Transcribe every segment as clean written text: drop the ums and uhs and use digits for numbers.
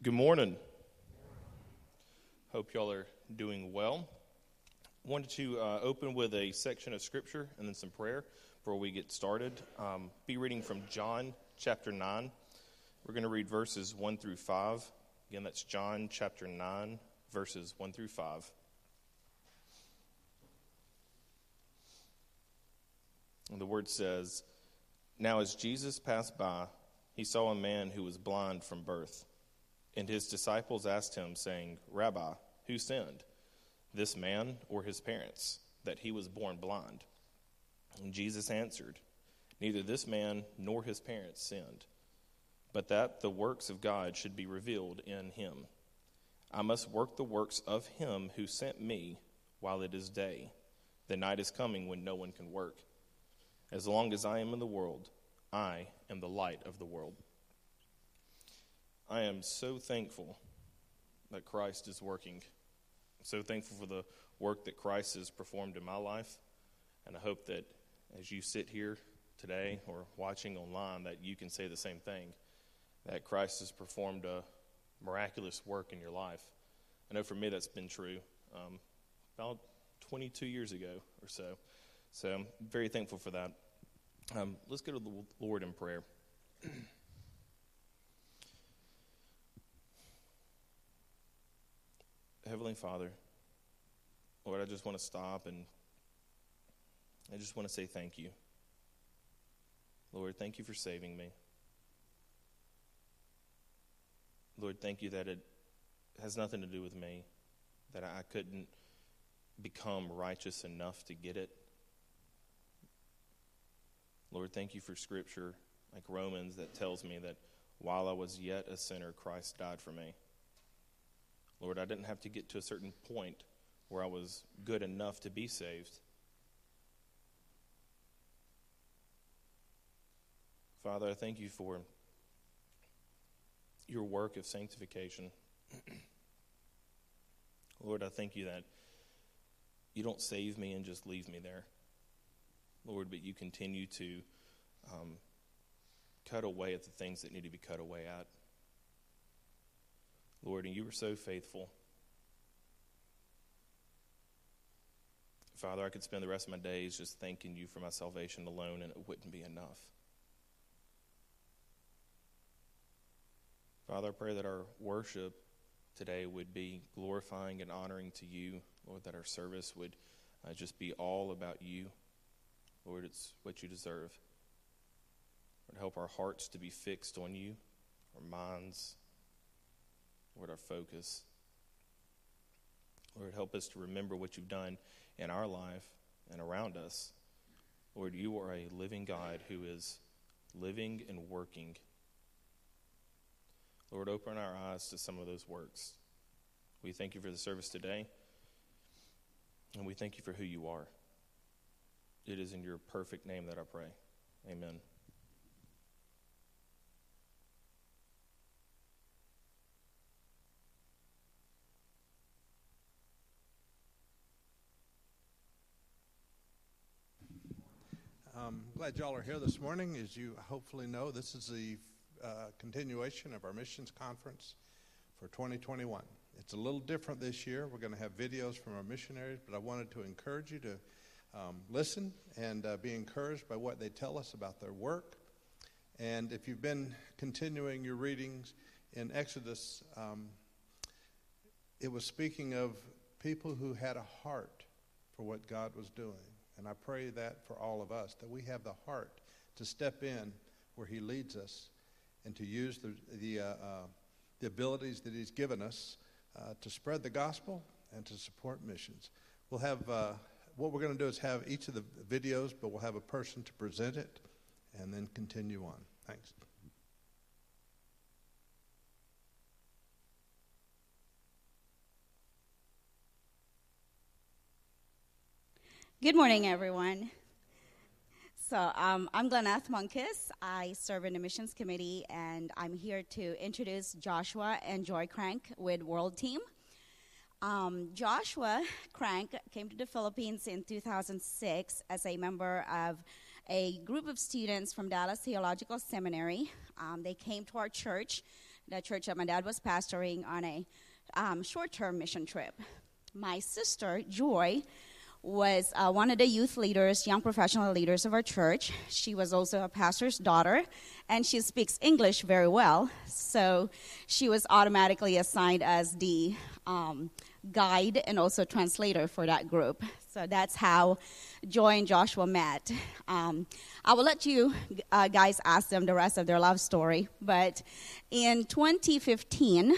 Good morning. Hope y'all are doing well. Wanted to open with a section of scripture and then some prayer before we get started. Be reading from John chapter 9. We're going to read verses 1 through 5. Again, that's John chapter 9, verses 1 through 5. And the word says, "Now as Jesus passed by, he saw a man who was blind from birth. And his disciples asked him, saying, 'Rabbi, who sinned, this man or his parents, that he was born blind?' And Jesus answered, 'Neither this man nor his parents sinned, but that the works of God should be revealed in him. I must work the works of him who sent me while it is day. The night is coming when no one can work. As long as I am in the world, I am the light of the world.'" I am so thankful that Christ is working. I'm so thankful for the work that Christ has performed in my life. And I hope that as you sit here today or watching online, that you can say the same thing, that Christ has performed a miraculous work in your life. I know for me that's been true about 22 years ago or so. So I'm very thankful for that. Let's go to the Lord in prayer. Heavenly Father, Lord, I just want to stop and I just want to say thank you. Lord, thank you for saving me. Lord, thank you that it has nothing to do with me, that I couldn't become righteous enough to get it. Lord, thank you for scripture like Romans that tells me that while I was yet a sinner, Christ died for me. Lord, I didn't have to get to a certain point where I was good enough to be saved. Father, I thank you for your work of sanctification. Lord, I thank you that you don't save me and just leave me there, Lord, but you continue to cut away at the things that need to be cut away at. Lord, and you were so faithful. Father, I could spend the rest of my days just thanking you for my salvation alone, and it wouldn't be enough. Father, I pray that our worship today would be glorifying and honoring to you. Lord, that our service would just be all about you. Lord, it's what you deserve. Lord, help our hearts to be fixed on you, our minds, Lord, our focus. Lord, help us to remember what you've done in our life and around us. Lord, you are a living God who is living and working. Lord, open our eyes to some of those works. We thank you for the service today, and we thank you for who you are. It is in your perfect name that I pray. Amen. I'm glad y'all are here this morning. As you hopefully know, this is the continuation of our missions conference for 2021. It's a little different this year. We're going to have videos from our missionaries, but I wanted to encourage you to listen and be encouraged by what they tell us about their work. And if you've been continuing your readings in Exodus, it was speaking of people who had a heart for what God was doing. And I pray that for all of us, that we have the heart to step in where he leads us and to use the abilities that he's given us to spread the gospel and to support missions. We'll have, what we're going to do is have each of the videos, but we'll have a person to present it and then continue on. Thanks. Good morning, everyone. So I'm Gleneth Monkis. I serve in the missions committee, and I'm here to introduce Joshua and Joy Crank with World Team. Joshua Crank came to the Philippines in 2006 as a member of a group of students from Dallas Theological Seminary. They came to our church the church that my dad was pastoring on a short-term mission trip. My sister, Joy, was one of the youth leaders, young professional leaders of our church. She was also a pastor's daughter, and she speaks English very well. So she was automatically assigned as the guide and also translator for that group. So that's how Joy and Joshua met. I will let you guys ask them the rest of their love story. But in 2015...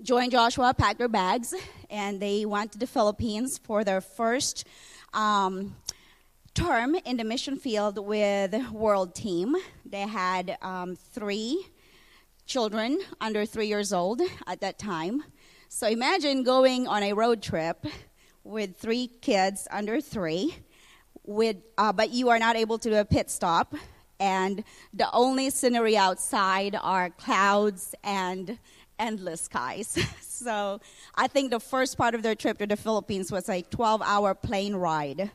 Joy and Joshua packed their bags, and they went to the Philippines for their first term in the mission field with World Team. They had 3 children under 3 years old at that time. So imagine going on a road trip with 3 kids under 3, but you are not able to do a pit stop, and the only scenery outside are clouds and endless skies. So I think the first part of their trip to the Philippines was a 12-hour plane ride.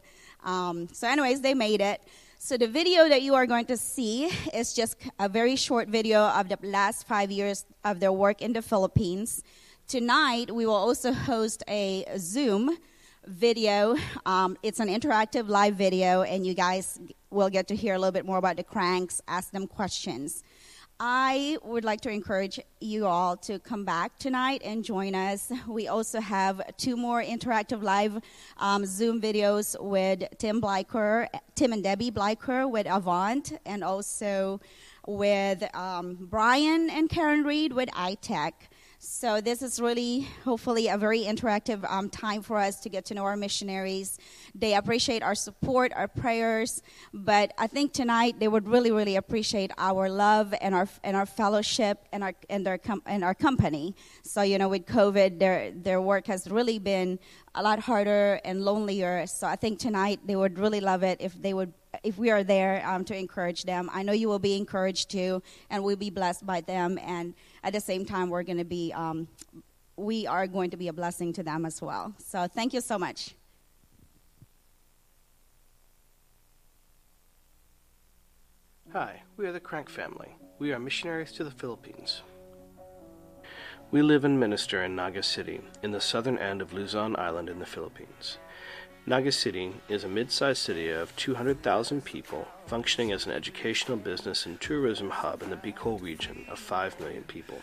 So anyways, they made it. So the video that you are going to see is just a very short video of the last 5 years of their work in the Philippines. Tonight, we will also host a Zoom video. It's an interactive live video, and you guys will get to hear a little bit more about the Cranks, ask them questions. I would like to encourage you all to come back tonight and join us. We also have 2 more interactive live Zoom videos with Tim and Debbie Bleicher with Avant, and also with Brian and Karen Reed with iTech. So this is really, hopefully, a very interactive time for us to get to know our missionaries. They appreciate our support, our prayers, but I think tonight they would really, really appreciate our love and our fellowship and our company. So, you know, with COVID, their work has really been a lot harder and lonelier. So I think tonight they would really love it if we are there to encourage them. I know you will be encouraged too, and we'll be blessed by them. And at the same time, we are going to be a blessing to them as well. So thank you so much. Hi, we are the Crank family. We are missionaries to the Philippines. We live and minister in Naga City, in the southern end of Luzon Island in the Philippines. Naga City is a mid-sized city of 200,000 people, functioning as an educational, business, and tourism hub in the Bicol region of 5 million people.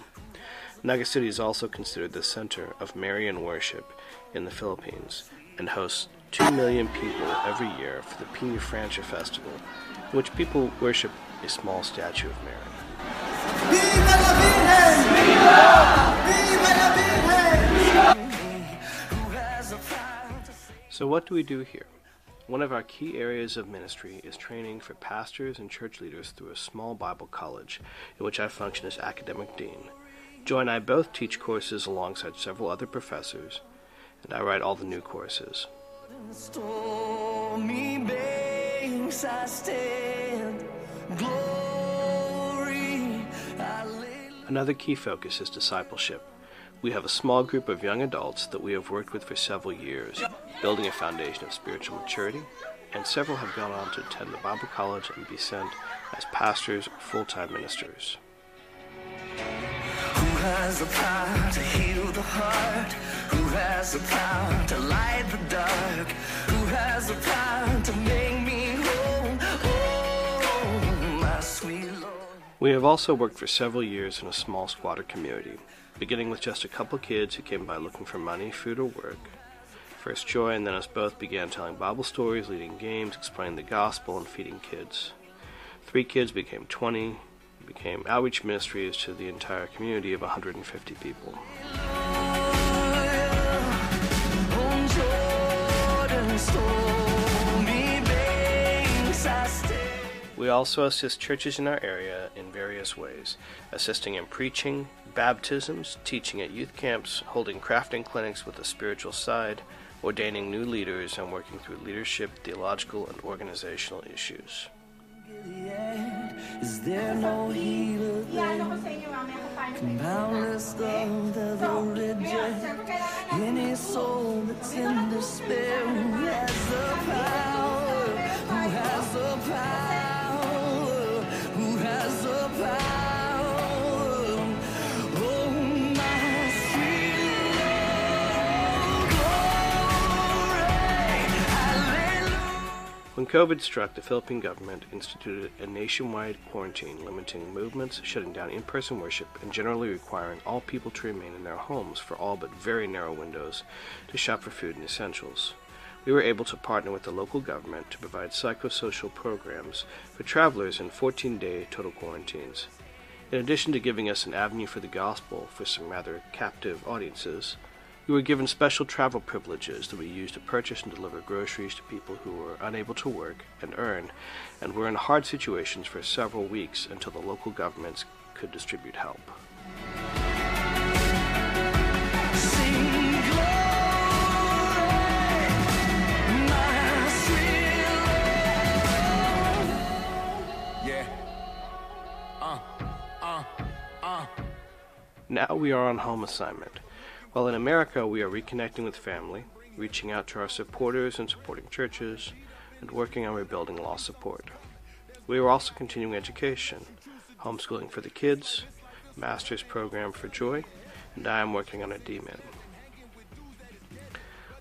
Naga City is also considered the center of Marian worship in the Philippines and hosts 2 million people every year for the Pina Francia Festival, in which people worship a small statue of Mary. Viva la Virgen! Viva la Virgen! So what do we do here? One of our key areas of ministry is training for pastors and church leaders through a small Bible college, in which I function as academic dean. Joy and I both teach courses alongside several other professors, and I write all the new courses. Another key focus is discipleship. We have a small group of young adults that we have worked with for several years, building a foundation of spiritual maturity, and several have gone on to attend the Bible college and be sent as pastors or full-time ministers. Who has the power to heal the heart? Who has the power to light the dark? Who has the power to make me whole? Oh, my sweet Lord. We have also worked for several years in a small squatter community, beginning with just a couple kids who came by looking for money, food, or work. First Joy and then us both began telling Bible stories, leading games, explaining the gospel, and feeding kids. 3 kids became 20, became outreach ministries to the entire community of 150 people. We also assist churches in our area in various ways, assisting in preaching, baptisms, teaching at youth camps, holding crafting clinics with a spiritual side, ordaining new leaders, and working through leadership, theological, and organizational issues. Who has the power? When COVID struck, the Philippine government instituted a nationwide quarantine, limiting movements, shutting down in-person worship, and generally requiring all people to remain in their homes for all but very narrow windows to shop for food and essentials. We were able to partner with the local government to provide psychosocial programs for travelers in 14-day total quarantines. In addition to giving us an avenue for the gospel for some rather captive audiences, we were given special travel privileges that we used to purchase and deliver groceries to people who were unable to work and earn and were in hard situations for several weeks until the local governments could distribute help. Now we are on home assignment. While in America, we are reconnecting with family, reaching out to our supporters and supporting churches, and working on rebuilding lost support. We are also continuing education, homeschooling for the kids, master's program for Joy, and I am working on a DMin.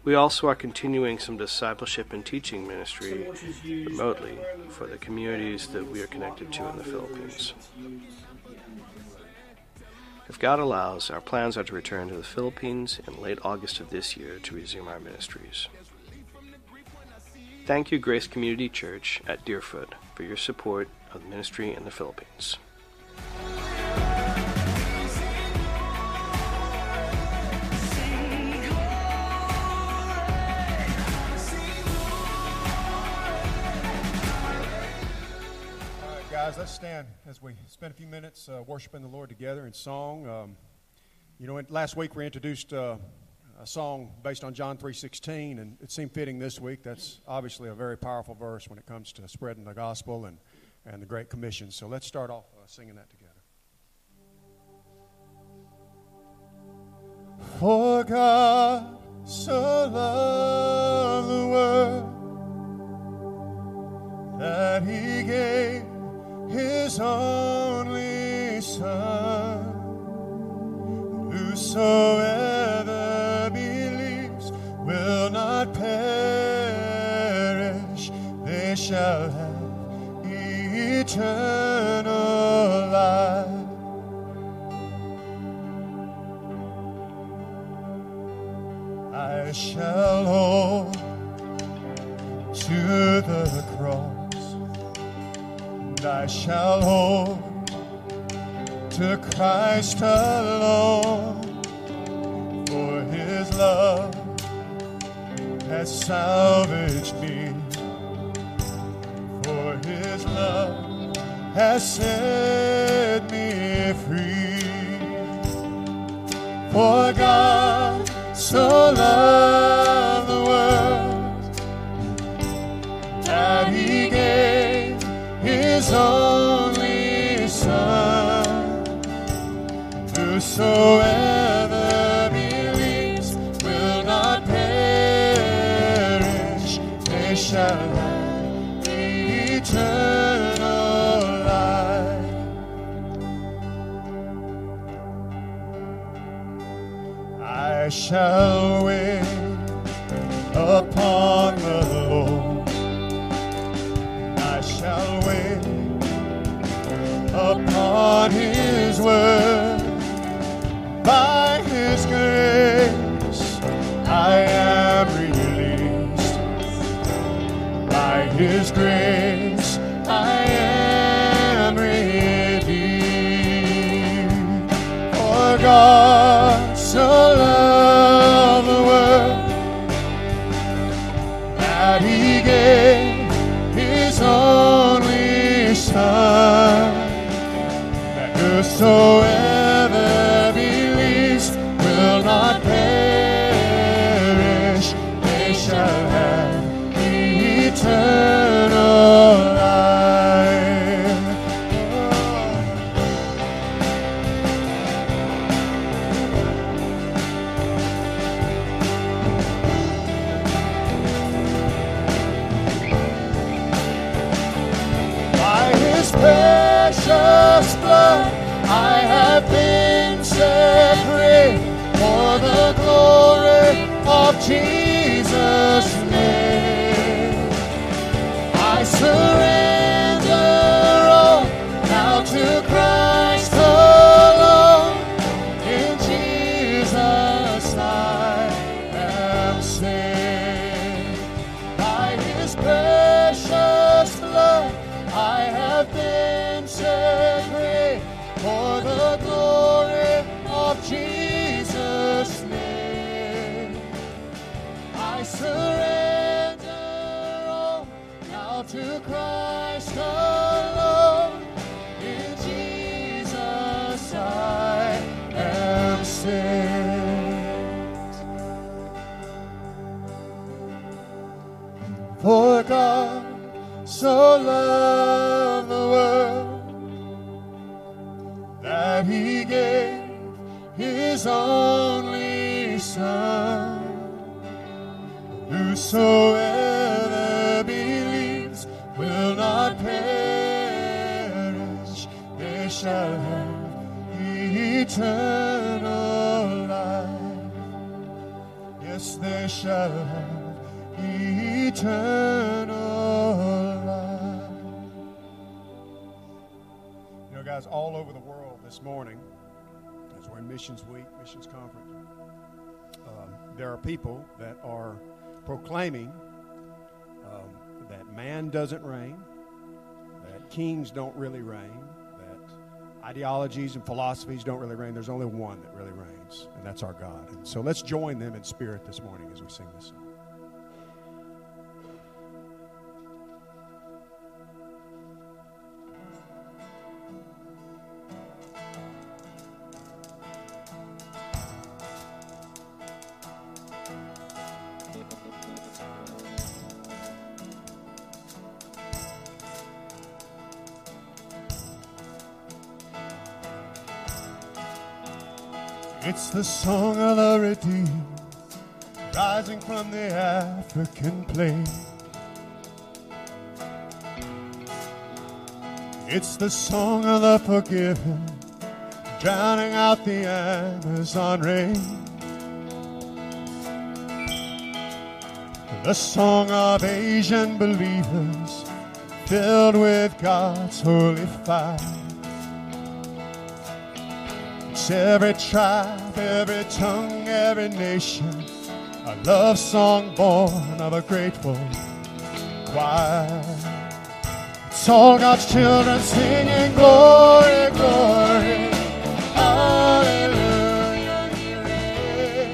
We also are continuing some discipleship and teaching ministry remotely for the communities that we are connected to in the Philippines. If God allows, our plans are to return to the Philippines in late August of this year to resume our ministries. Thank you, Grace Community Church at Deerfoot, for your support of the ministry in the Philippines. Guys, let's stand as we spend a few minutes worshiping the Lord together in song. Last week we introduced a song based on John 3:16, and it seemed fitting this week. That's obviously a very powerful verse when it comes to spreading the gospel and the Great Commission. So let's start off singing that together. For God so loved the world that He gave His only Son, whosoever believes will not perish, they shall have eternal life. I shall hold to the cross, I shall hold to Christ alone, for His love has salvaged me, for His love has set me free. For God so loved the world that He gave His only Son, whosoever believes will not perish, they shall have eternal life. I shall wait upon the Lord, I shall wait upon His word. By His grace I am released, by His grace I am redeemed. For God so loved the world that He gave His only Son, whosoever believes will not perish, they shall have eternal life. By His precious blood I have only Son, whosoever believes will not perish, they shall have eternal life. Yes, they shall have eternal life. You know, guys, all over the world this morning, as we're in Missions Week, Missions Conference, there are people that are proclaiming that man doesn't reign, that kings don't really reign, that ideologies and philosophies don't really reign. There's only one that really reigns, and that's our God. And so let's join them in spirit this morning as we sing this song. It's the song of the redeemed, rising from the African plain. It's the song of the forgiven, drowning out the Amazon rain. The song of Asian believers, filled with God's holy fire. It's every tribe, every tongue, every nation, a love song born of a grateful choir. It's all God's children singing glory, glory, hallelujah, he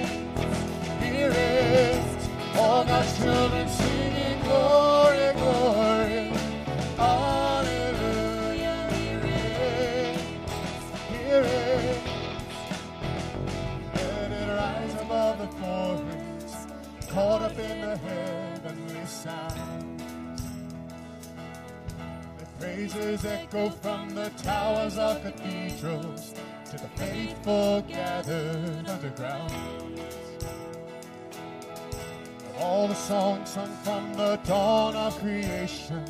reigns, he reigns. All God's children singing glory, glory, hallelujah, he reigns, he reigns. The forest, caught up in the heavenly sound. The praises echo from the towers of cathedrals to the faithful gathered underground. All the songs sung from the dawn of creation,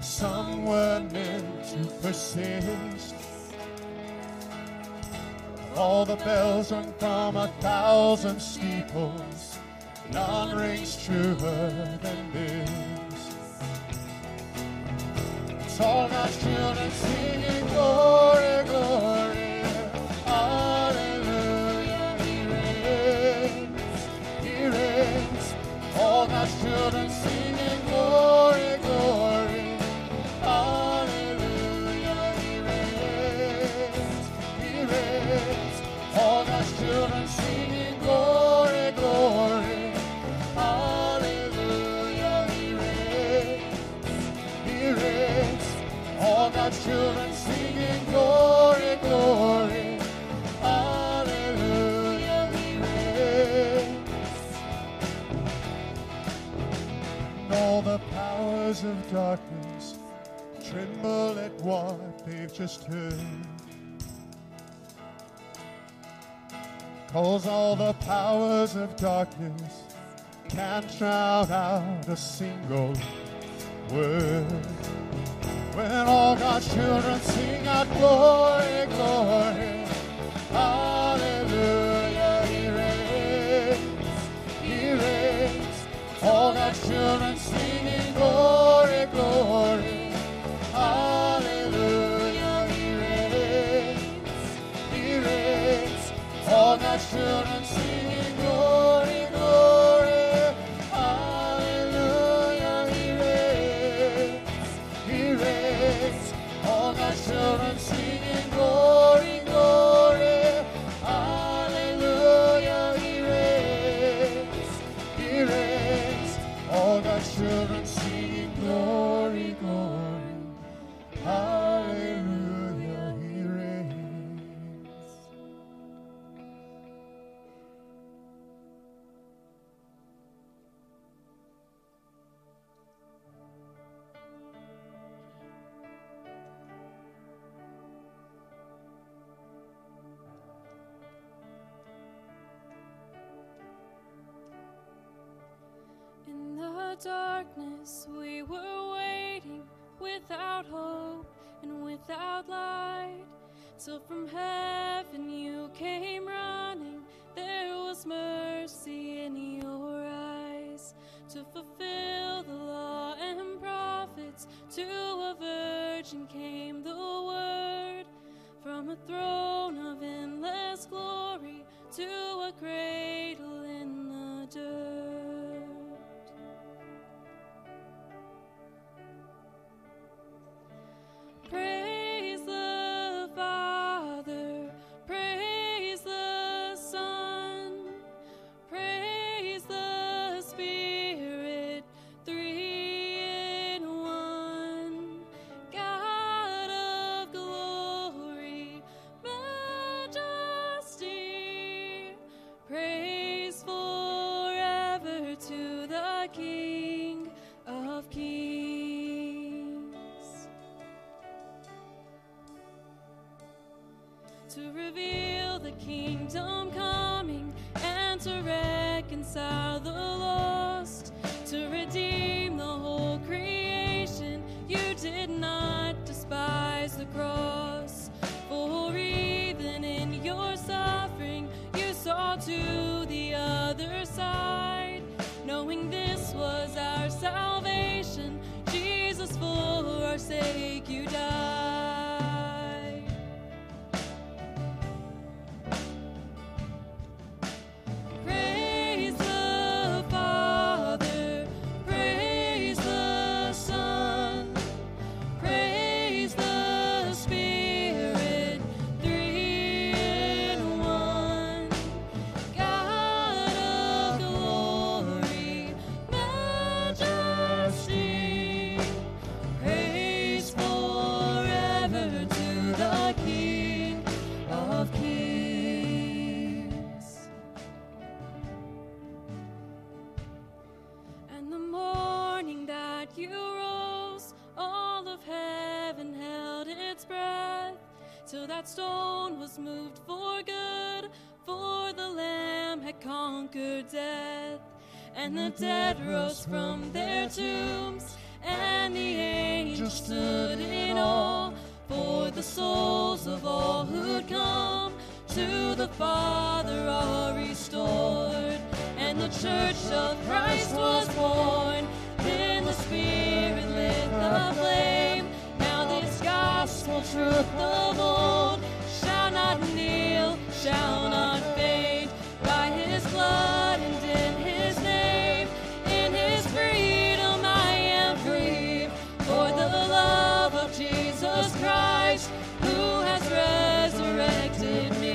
some were meant to persist. All the bells rung from 1,000 steeples, none rings truer than this. It's all God's children singing glory, glory, hallelujah, he reigns, he reigns. All God's children singing glory, glory, hallelujah, he reigns, he reigns. All God's children singing glory, glory, hallelujah, he reigns, he reigns. All God's children singing glory, glory, hallelujah, he reigns. And all the powers of darkness tremble at what they've just heard. 'Cause all the powers of darkness can't shout out a single word. When all God's children sing out glory, glory, hallelujah, he reigns, he reigns. All God's children singing glory, glory, hallelujah, he reigns, he reigns. All God's children singing glory, glory, hallelujah, he reigns, he reigns. All God's children singing glory, glory, hallelujah, he reigns, he reigns. All God's children singing glory, glory, hallelujah. the darkness, we were waiting without hope and without light, till from heaven you came running. There was mercy in your eyes to fulfill the law and prophets. To a virgin came the word, from a throne of endless glory to a cradle in the dirt. Praise the Father, praise the Son, praise the Spirit, three in one. God of glory, majesty, praise forever to the King of kings. To reveal the kingdom coming and to reconcile the lost, to redeem the whole creation, you did not despise the cross. For even in your suffering, you saw to the other side, knowing this was our salvation. Jesus, for our sake, you died. Till that stone was moved for good, for the Lamb had conquered death. And the dead rose from their tombs, and the angels stood in awe, for the souls of all who'd come to the Father are restored. And the Church of Christ was born, then the Spirit lit the flame. Gospel truth of old shall not kneel, shall not fade. By his blood and in his name, in his freedom I am free. For the love of Jesus Christ, who has resurrected me.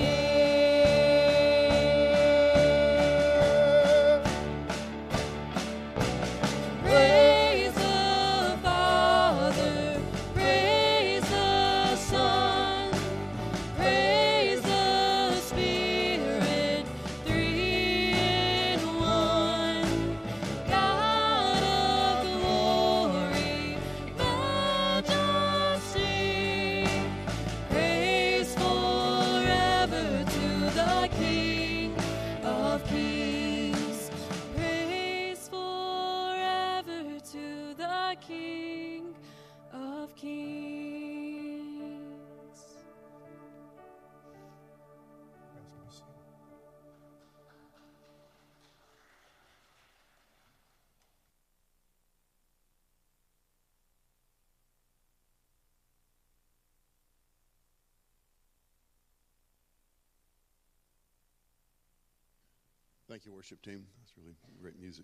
Thank you, worship team. That's really great music.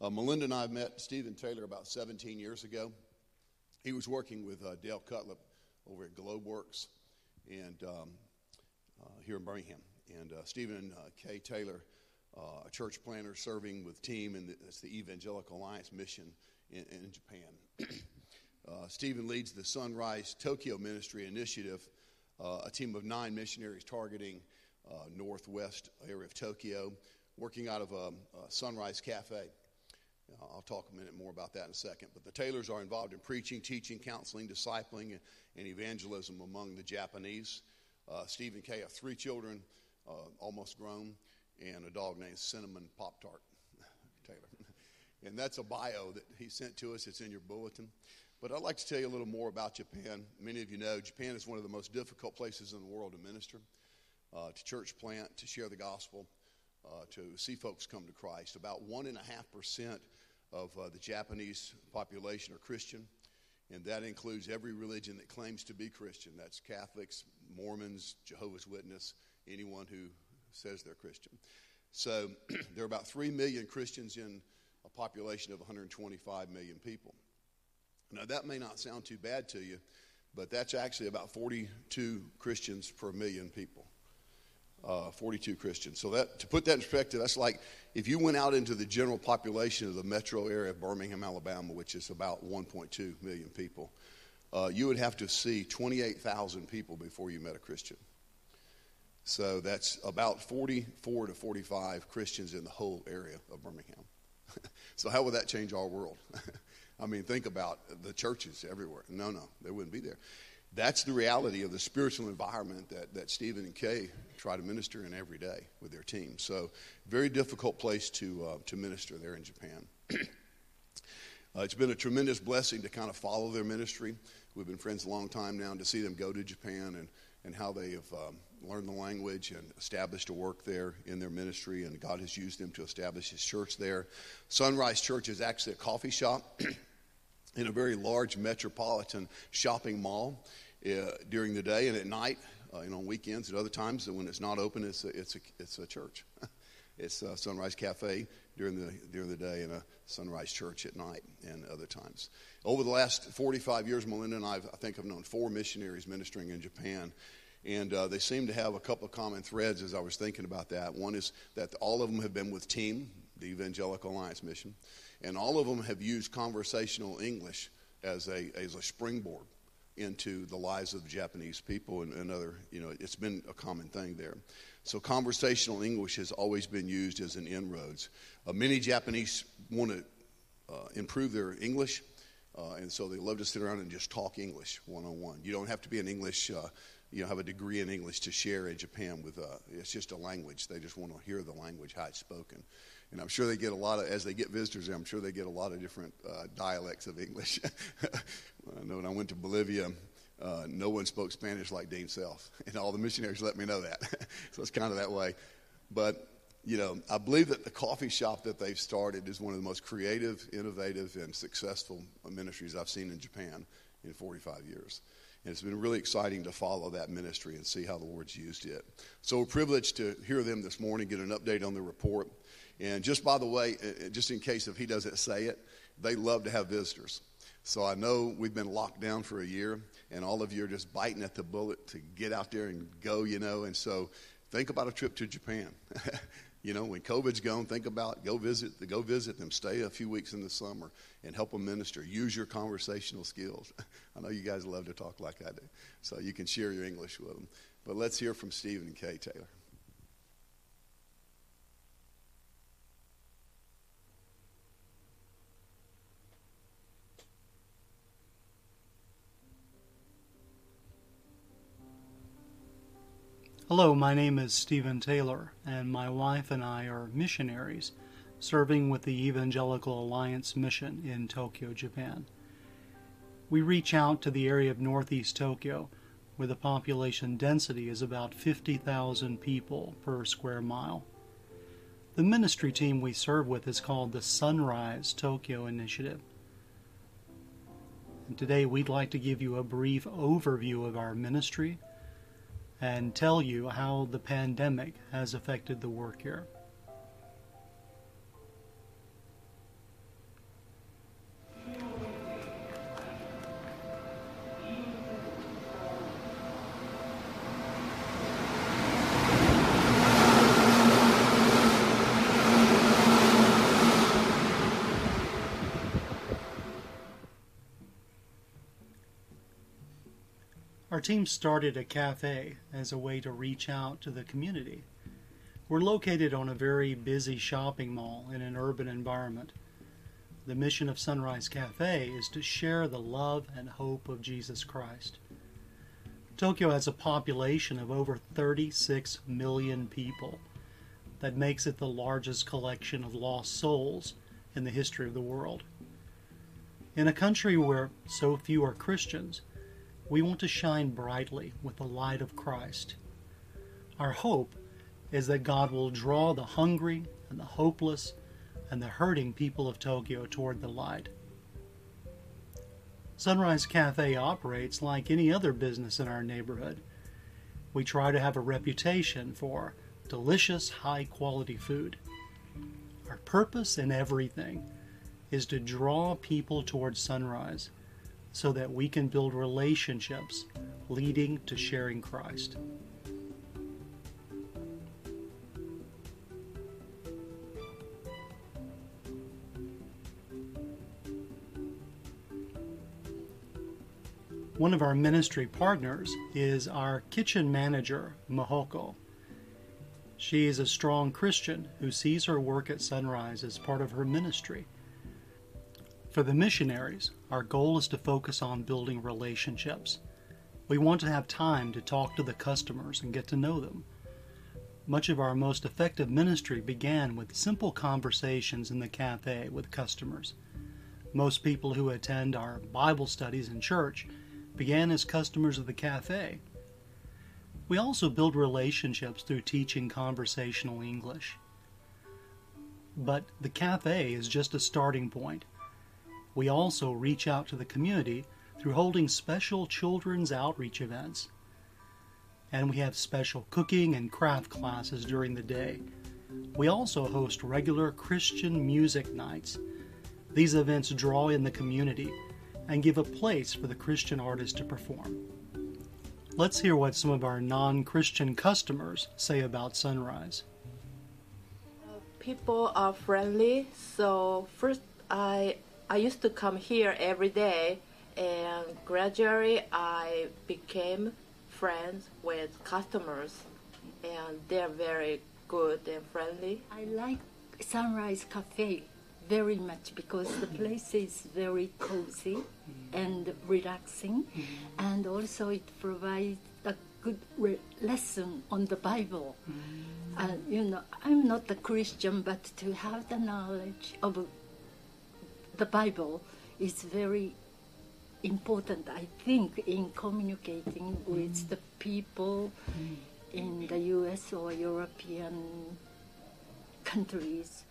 Melinda and I met Stephen Taylor about 17 years ago. He was working with Dale Cutlip over at GlobeWorks and here in Birmingham. And Stephen K. Taylor, a church planner serving with team, and that's the Evangelical Alliance Mission in Japan. Stephen leads the Sunrise Tokyo Ministry Initiative, a team of 9 missionaries targeting northwest area of Tokyo, working out of Sunrise Cafe. I'll talk a minute more about that in a second. But the Taylors are involved in preaching, teaching, counseling, discipling, and evangelism among the Japanese. Stephen K. have 3 children, almost grown, and a dog named Cinnamon Pop-Tart Taylor. And that's a bio that he sent to us. It's in your bulletin. But I'd like to tell you a little more about Japan. Many of you know Japan is one of the most difficult places in the world to minister, to church plant, to share the gospel, to see folks come to Christ. About 1.5% of the Japanese population are Christian, and that includes every religion that claims to be Christian. That's Catholics, Mormons, Jehovah's Witness, anyone who says they're Christian. So there are about 3 million Christians in a population of 125 million people. Now, that may not sound too bad to you, but that's actually about 42 Christians per million people. 42 Christians. So that, to put that in perspective, that's like if you went out into the general population of the metro area of Birmingham, Alabama, which is about 1.2 million people, you would have to see 28,000 people before you met a Christian. So that's about 44 to 45 Christians in the whole area of Birmingham. So how would that change our world? I mean, think about the churches everywhere. No, they wouldn't be there. That's the reality of the spiritual environment that Stephen and Kay try to minister in every day with their team. So very difficult place to minister there in Japan. It's been a tremendous blessing to kind of follow their ministry. We've been friends a long time now, and to see them go to Japan and how they have learned the language and established a work there in their ministry, and God has used them to establish his church there. Sunrise Church is actually a coffee shop in a very large metropolitan shopping mall during the day, and at night, and on weekends at other times when it's not open, it's a church. It's a Sunrise Cafe during the day and a Sunrise Church at night and other times. Over the last 45 years, Melinda and I think I've known 4 missionaries ministering in Japan, and they seem to have a couple of common threads as I was thinking about that. One is that all of them have been with Team, the Evangelical Alliance Mission, and all of them have used conversational English as a springboard into the lives of the Japanese people and other, it's been a common thing there. So conversational English has always been used as an inroads. Many Japanese want to improve their English, and so they love to sit around and just talk English one-on-one. You don't have to be an English, have a degree in English to share in Japan with, it's just a language. They just want to hear the language, how it's spoken. And I'm sure they get as they get visitors, I'm sure they get a lot of different dialects of English. I know when I went to Bolivia, no one spoke Spanish like Dean Self, and all the missionaries let me know that. So it's kind of that way. But, I believe that the coffee shop that they've started is one of the most creative, innovative, and successful ministries I've seen in Japan in 45 years. And it's been really exciting to follow that ministry and see how the Lord's used it. So we're privileged to hear them this morning, get an update on the report. And just by the way, just in case if he doesn't say it, they love to have visitors. So I know we've been locked down for a year, and all of you are just biting at the bullet to get out there and go, And so think about a trip to Japan. When COVID's gone, think about go visit them, stay a few weeks in the summer, and help them minister. Use your conversational skills. I know you guys love to talk like I do, so you can share your English with them. But let's hear from Stephen and Kay Taylor. Hello, my name is Stephen Taylor, and my wife and I are missionaries serving with the Evangelical Alliance Mission in Tokyo, Japan. We reach out to the area of northeast Tokyo, where the population density is about 50,000 people per square mile. The ministry team we serve with is called the Sunrise Tokyo Initiative. And today we'd like to give you a brief overview of our ministry and tell you how the pandemic has affected the work here. Our team started a cafe as a way to reach out to the community. We're located on a very busy shopping mall in an urban environment. The mission of Sunrise Cafe is to share the love and hope of Jesus Christ. Tokyo has a population of over 36 million people. That makes it the largest collection of lost souls in the history of the world. In a country where so few are Christians, we want to shine brightly with the light of Christ. Our hope is that God will draw the hungry and the hopeless and the hurting people of Tokyo toward the light. Sunrise Cafe operates like any other business in our neighborhood. We try to have a reputation for delicious, high-quality food. Our purpose in everything is to draw people towards sunrise so that we can build relationships leading to sharing Christ. One of our ministry partners is our kitchen manager, Mahoko. She is a strong Christian who sees her work at Sunrise as part of her ministry. For the missionaries, our goal is to focus on building relationships. We want to have time to talk to the customers and get to know them. Much of our most effective ministry began with simple conversations in the cafe with customers. Most people who attend our Bible studies in church began as customers of the cafe. We also build relationships through teaching conversational English. But the cafe is just a starting point. We also reach out to the community through holding special children's outreach events. And we have special cooking and craft classes during the day. We also host regular Christian music nights. These events draw in the community and give a place for the Christian artist to perform. Let's hear what some of our non-Christian customers say about Sunrise. People are friendly, so first I used to come here every day, and gradually I became friends with customers, and they're very good and friendly. I like Sunrise Cafe very much because the place is very cozy and relaxing, and also it provides a good lesson on the Bible. You know, I'm not a Christian, but to have the knowledge of the Bible is very important, I think, in communicating with the people in the U.S. or European countries.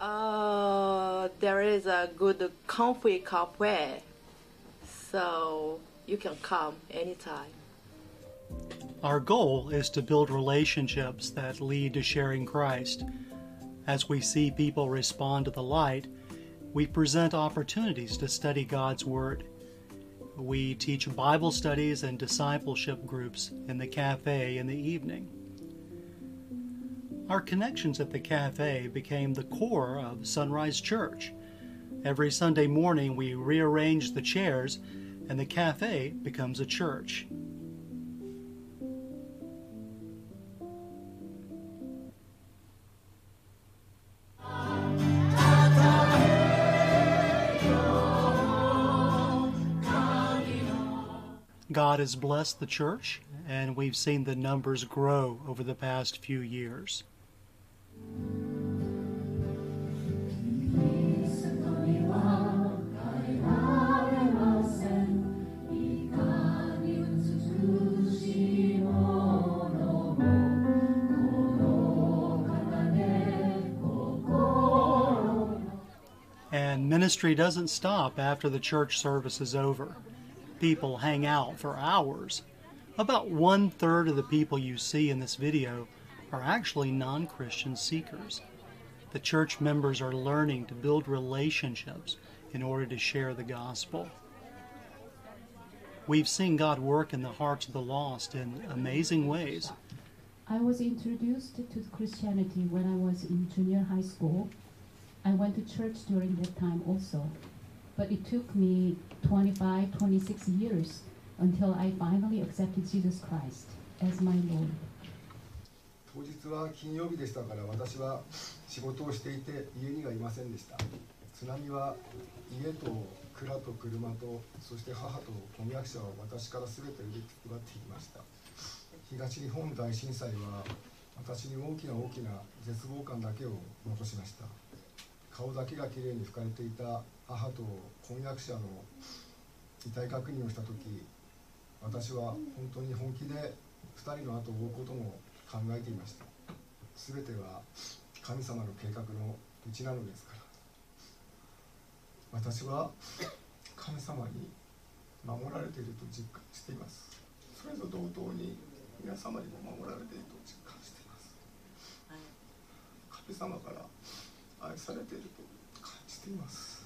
There is a good coffee cafe, so you can come anytime. Our goal is to build relationships that lead to sharing Christ. As we see people respond to the light, we present opportunities to study God's Word. We teach Bible studies and discipleship groups in the cafe in the evening. Our connections at the cafe became the core of Sunrise Church. Every Sunday morning we rearrange the chairs and the cafe becomes a church. God has blessed the church, and we've seen the numbers grow over the past few years. And ministry doesn't stop after the church service is over. People hang out for hours. About 1/3 of the people you see in this video are actually non-Christian seekers. The church members are learning to build relationships in order to share the gospel. We've seen God work in the hearts of the lost in amazing ways. I was introduced to Christianity when I was in junior high school. I went to church during that time also. But it took me 25, 26 years until I finally accepted Jesus Christ as my Lord. 顔だけがきれいに拭かれていた母と婚約者の遺体確認をした時、私は本当に本気で2人の後を追うことも考えていました。全ては神様の計画のうちなのですから、私は神様に守られていると実感しています。それと同等に皆様にも守られていると実感しています。神様から愛されていると感じています。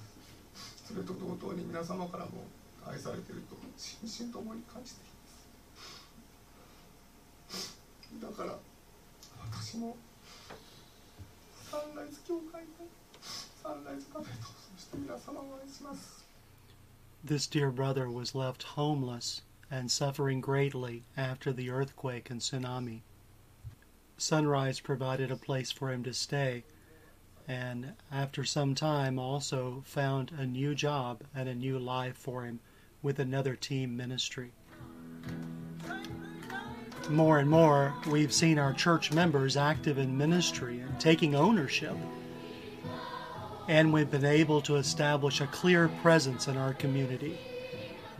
それと同等に皆様からも愛されていると心身ともに感じています。だから私もサンライズ教会とサンライズカフェとそして皆様を愛します。 This dear brother was left homeless and suffering greatly after the earthquake and tsunami. Sunrise provided a place for him to stay, and after some time also found a new job and a new life for him with another team ministry. More and more, we've seen our church members active in ministry and taking ownership, and we've been able to establish a clear presence in our community.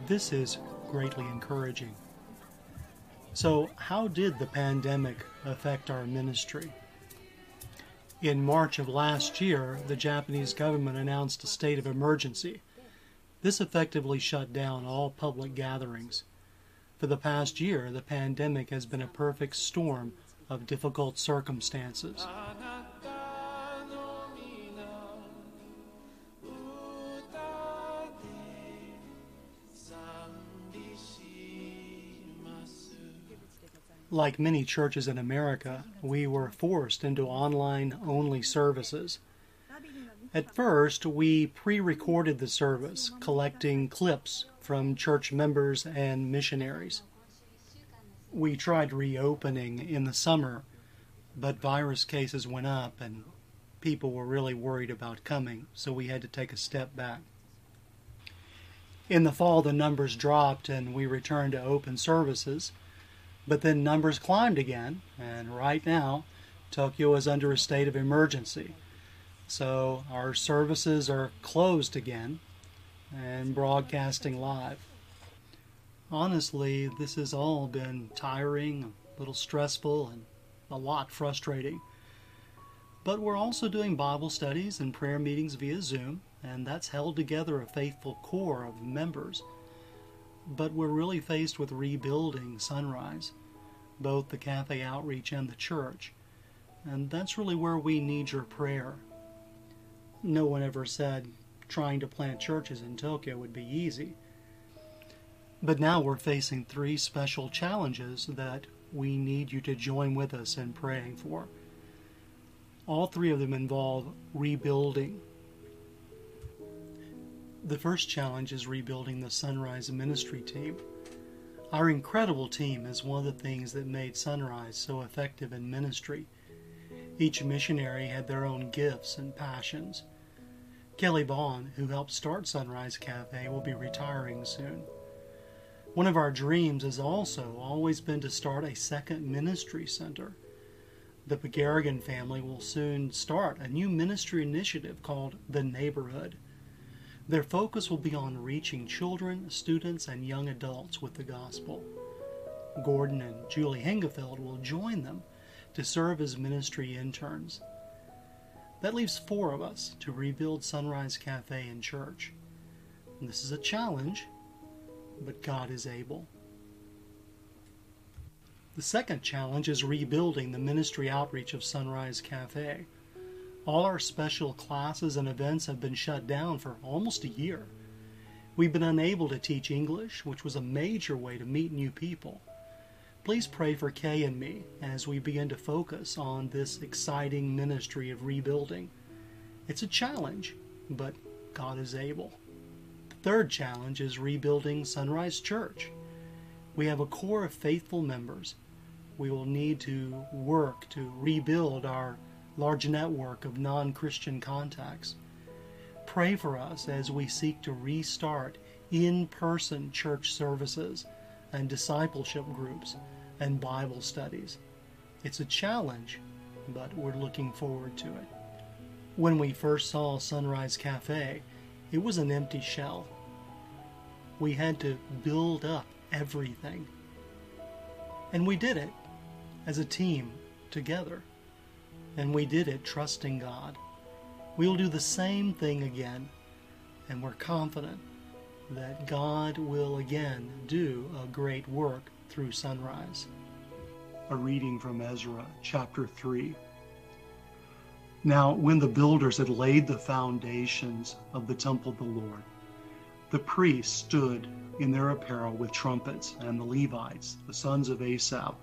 This is greatly encouraging. So, how did the pandemic affect our ministry? In March of last year, the Japanese government announced a state of emergency. This effectively shut down all public gatherings. For the past year, the pandemic has been a perfect storm of difficult circumstances. Like many churches in America, we were forced into online-only services. At first, we pre-recorded the service, collecting clips from church members and missionaries. We tried reopening in the summer, but virus cases went up and people were really worried about coming, so we had to take a step back. In the fall, the numbers dropped and we returned to open services. But then numbers climbed again, and right now, Tokyo is under a state of emergency. So our services are closed again and broadcasting live. Honestly, this has all been tiring, a little stressful, and a lot frustrating. But we're also doing Bible studies and prayer meetings via Zoom, and that's held together a faithful core of members. But we're really faced with rebuilding Sunrise, both the cafe outreach and the church. And that's really where we need your prayer. No one ever said trying to plant churches in Tokyo would be easy. But now we're facing three special challenges that we need you to join with us in praying for. All three of them involve rebuilding. The first challenge is rebuilding the Sunrise ministry team. Our incredible team is one of the things that made Sunrise so effective in ministry. Each missionary had their own gifts and passions. Kelly Vaughn, who helped start Sunrise Cafe, will be retiring soon. One of our dreams has also always been to start a second ministry center. The Pagarigan family will soon start a new ministry initiative called The Neighborhood. Their focus will be on reaching children, students, and young adults with the gospel. Gordon and Julie Hengefeld will join them to serve as ministry interns. That leaves four of us to rebuild Sunrise Cafe and church. And this is a challenge, but God is able. The second challenge is rebuilding the ministry outreach of Sunrise Cafe. All our special classes and events have been shut down for almost a year. We've been unable to teach English, which was a major way to meet new people. Please pray for Kay and me as we begin to focus on this exciting ministry of rebuilding. It's a challenge, but God is able. The third challenge is rebuilding Sunrise Church. We have a core of faithful members. We will need to work to rebuild our large network of non-Christian contacts. Pray for us as we seek to restart in-person church services and discipleship groups and Bible studies. It's a challenge, but we're looking forward to it. When we first saw Sunrise Cafe, it was an empty shell. We had to build up everything. And we did it as a team together. And we did it trusting God. We'll do the same thing again. And we're confident that God will again do a great work through Sunrise. A reading from Ezra, chapter 3. Now, when the builders had laid the foundations of the temple of the Lord, the priests stood in their apparel with trumpets, and the Levites, the sons of Asaph,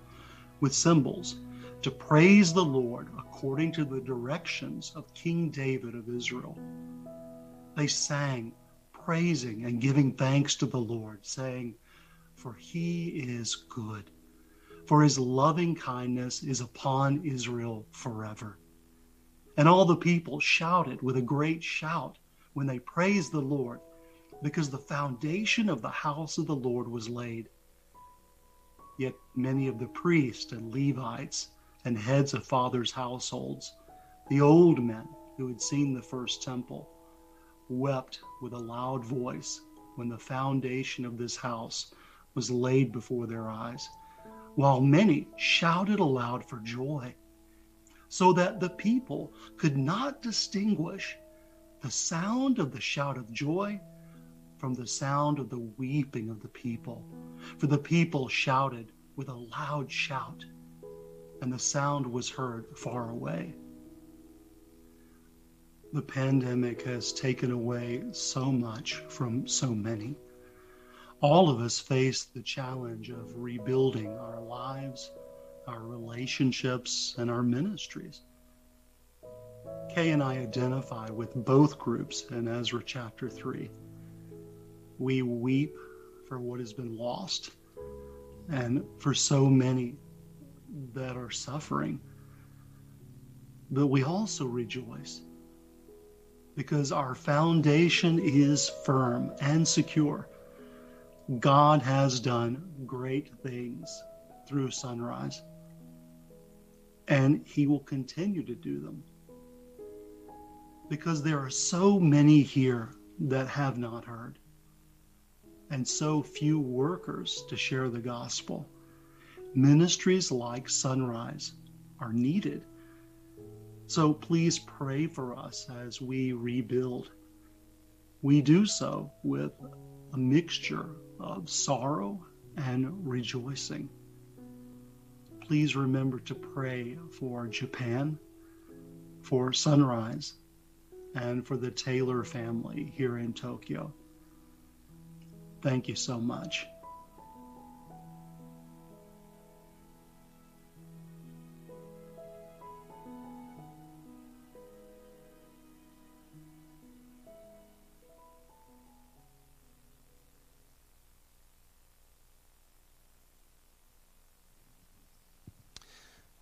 with cymbals, to praise the Lord according to the directions of King David of Israel. They sang, praising and giving thanks to the Lord, saying, "For he is good, for his loving kindness is upon Israel forever." And all the people shouted with a great shout when they praised the Lord, because the foundation of the house of the Lord was laid. Yet many of the priests and Levites and heads of fathers' households, the old men who had seen the first temple, wept with a loud voice when the foundation of this house was laid before their eyes, while many shouted aloud for joy, so that the people could not distinguish the sound of the shout of joy from the sound of the weeping of the people. For the people shouted with a loud shout, and the sound was heard far away. The pandemic has taken away so much from so many. All of us face the challenge of rebuilding our lives, our relationships, and our ministries. Kay and I identify with both groups in Ezra chapter 3. We weep for what has been lost and for so many that are suffering. But we also rejoice, because our foundation is firm and secure. God has done great things through Sunrise, and he will continue to do them, because there are so many here that have not heard, and so few workers to share the gospel. Ministries like Sunrise are needed. So please pray for us as we rebuild. We do so with a mixture of sorrow and rejoicing. Please remember to pray for Japan, for Sunrise, and for the Taylor family here in Tokyo. Thank you so much.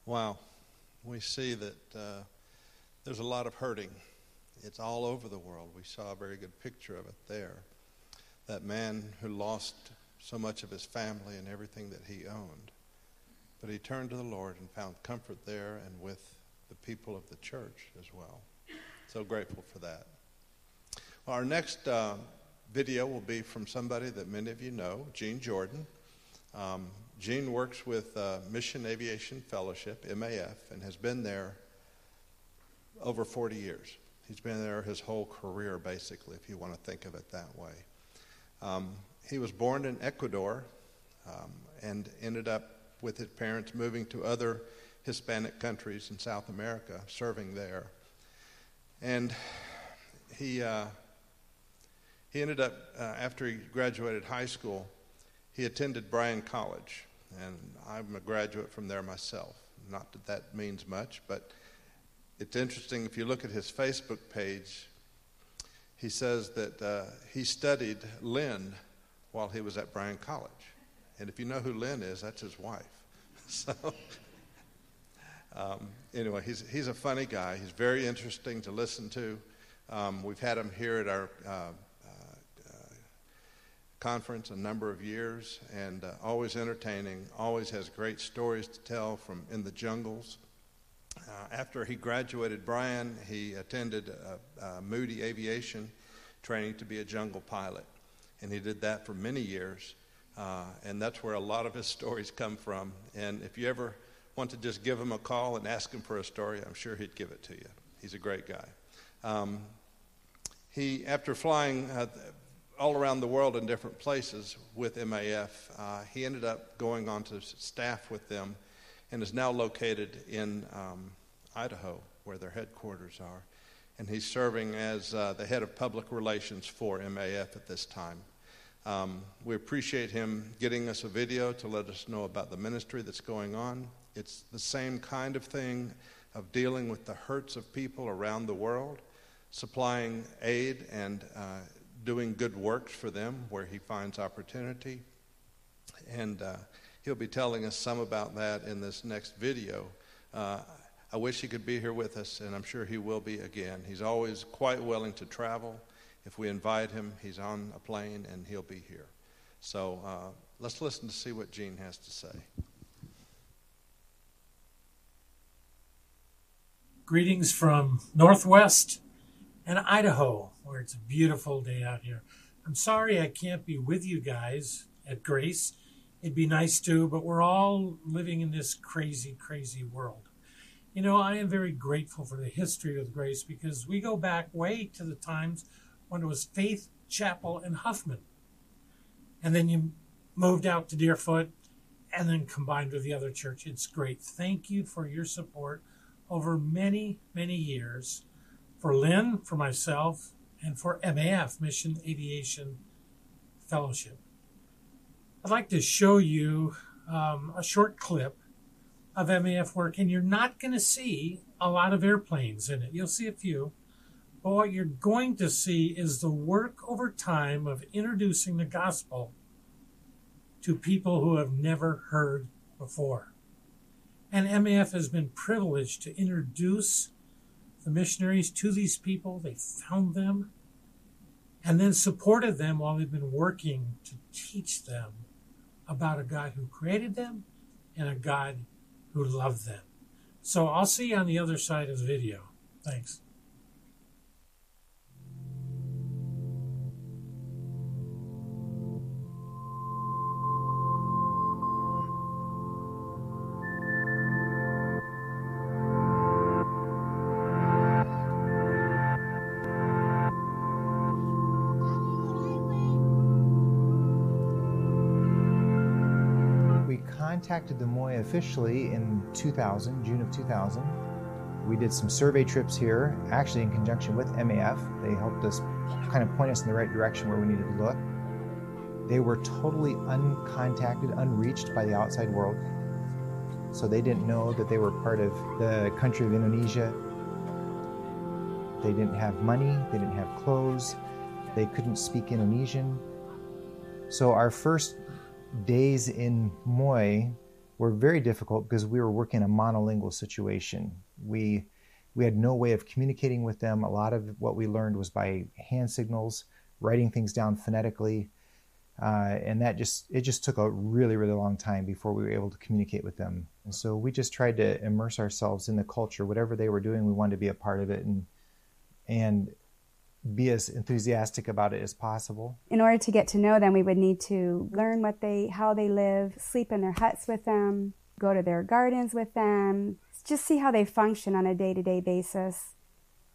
Wow, we see that there's a lot of hurting. It's all over the world. We saw a very good picture of it there. That man who lost so much of his family and everything that he owned. But he turned to the Lord and found comfort there and with the people of the church as well. So grateful for that. Well, our next video will be from somebody that many of you know, Jean Jordan. Jean works with Mission Aviation Fellowship, MAF, and has been there over 40 years. He's been there his whole career, basically, if you want to think of it that way. He was born in Ecuador and ended up with his parents moving to other Hispanic countries in South America, serving there. And he ended up, after he graduated high school, he attended Bryan College. And I'm a graduate from there myself. Not that that means much, but it's interesting. If you look at his Facebook page, he says that he studied Lynn while he was at Bryan College. And if you know who Lynn is, that's his wife. So anyway, he's a funny guy. He's very interesting to listen to. We've had him here at our conference a number of years, and always entertaining, always has great stories to tell from in the jungles. After he graduated, Bryan, he attended Moody Aviation training to be a jungle pilot, and he did that for many years, and that's where a lot of his stories come from. And if you ever want to just give him a call and ask him for a story, I'm sure he'd give it to you. He's a great guy. He, after flying all around the world in different places with MAF, he ended up going on to staff with them and is now located in Idaho, where their headquarters are. And he's serving as the head of public relations for MAF at this time. We appreciate him getting us a video to let us know about the ministry that's going on. It's the same kind of thing of dealing with the hurts of people around the world, supplying aid and doing good works for them where he finds opportunity. And he'll be telling us some about that in this next video. I wish he could be here with us, and I'm sure he will be again. He's always quite willing to travel. If we invite him, he's on a plane, and he'll be here. So let's listen to see what Gene has to say. Greetings from Northwest and Idaho, where it's a beautiful day out here. I'm sorry I can't be with you guys at Grace. It'd be nice to, but we're all living in this crazy, crazy world. You know, I am very grateful for the history of Grace because we go back way to the times when it was Faith, Chapel, and Huffman. And then you moved out to Deerfoot and then combined with the other church. It's great. Thank you for your support over many, many years for Lynn, for myself, and for MAF, Mission Aviation Fellowship. I'd like to show you a short clip of MAF work, and you're not going to see a lot of airplanes in it. You'll see a few, but what you're going to see is the work over time of introducing the gospel to people who have never heard before. And MAF has been privileged to introduce the missionaries to these people. They found them and then supported them while they've been working to teach them about a God who created them and a God who love them. So I'll see you on the other side of the video. Thanks. Contacted the Moy officially in 2000, June of 2000. We did some survey trips here, actually in conjunction with MAF. They helped us kind of point us in the right direction where we needed to look. They were totally uncontacted, unreached by the outside world. So they didn't know that they were part of the country of Indonesia. They didn't have money, they didn't have clothes, they couldn't speak Indonesian. So our first days in Moy were very difficult because we were working in a monolingual situation. We had no way of communicating with them. A lot of what we learned was by hand signals, writing things down phonetically, and it just took a really, really long time before we were able to communicate with them. And so we just tried to immerse ourselves in the culture. Whatever they were doing, we wanted to be a part of it and be as enthusiastic about it as possible. In order to get to know them, we would need to learn how they live, sleep in their huts with them, go to their gardens with them, just see how they function on a day-to-day basis.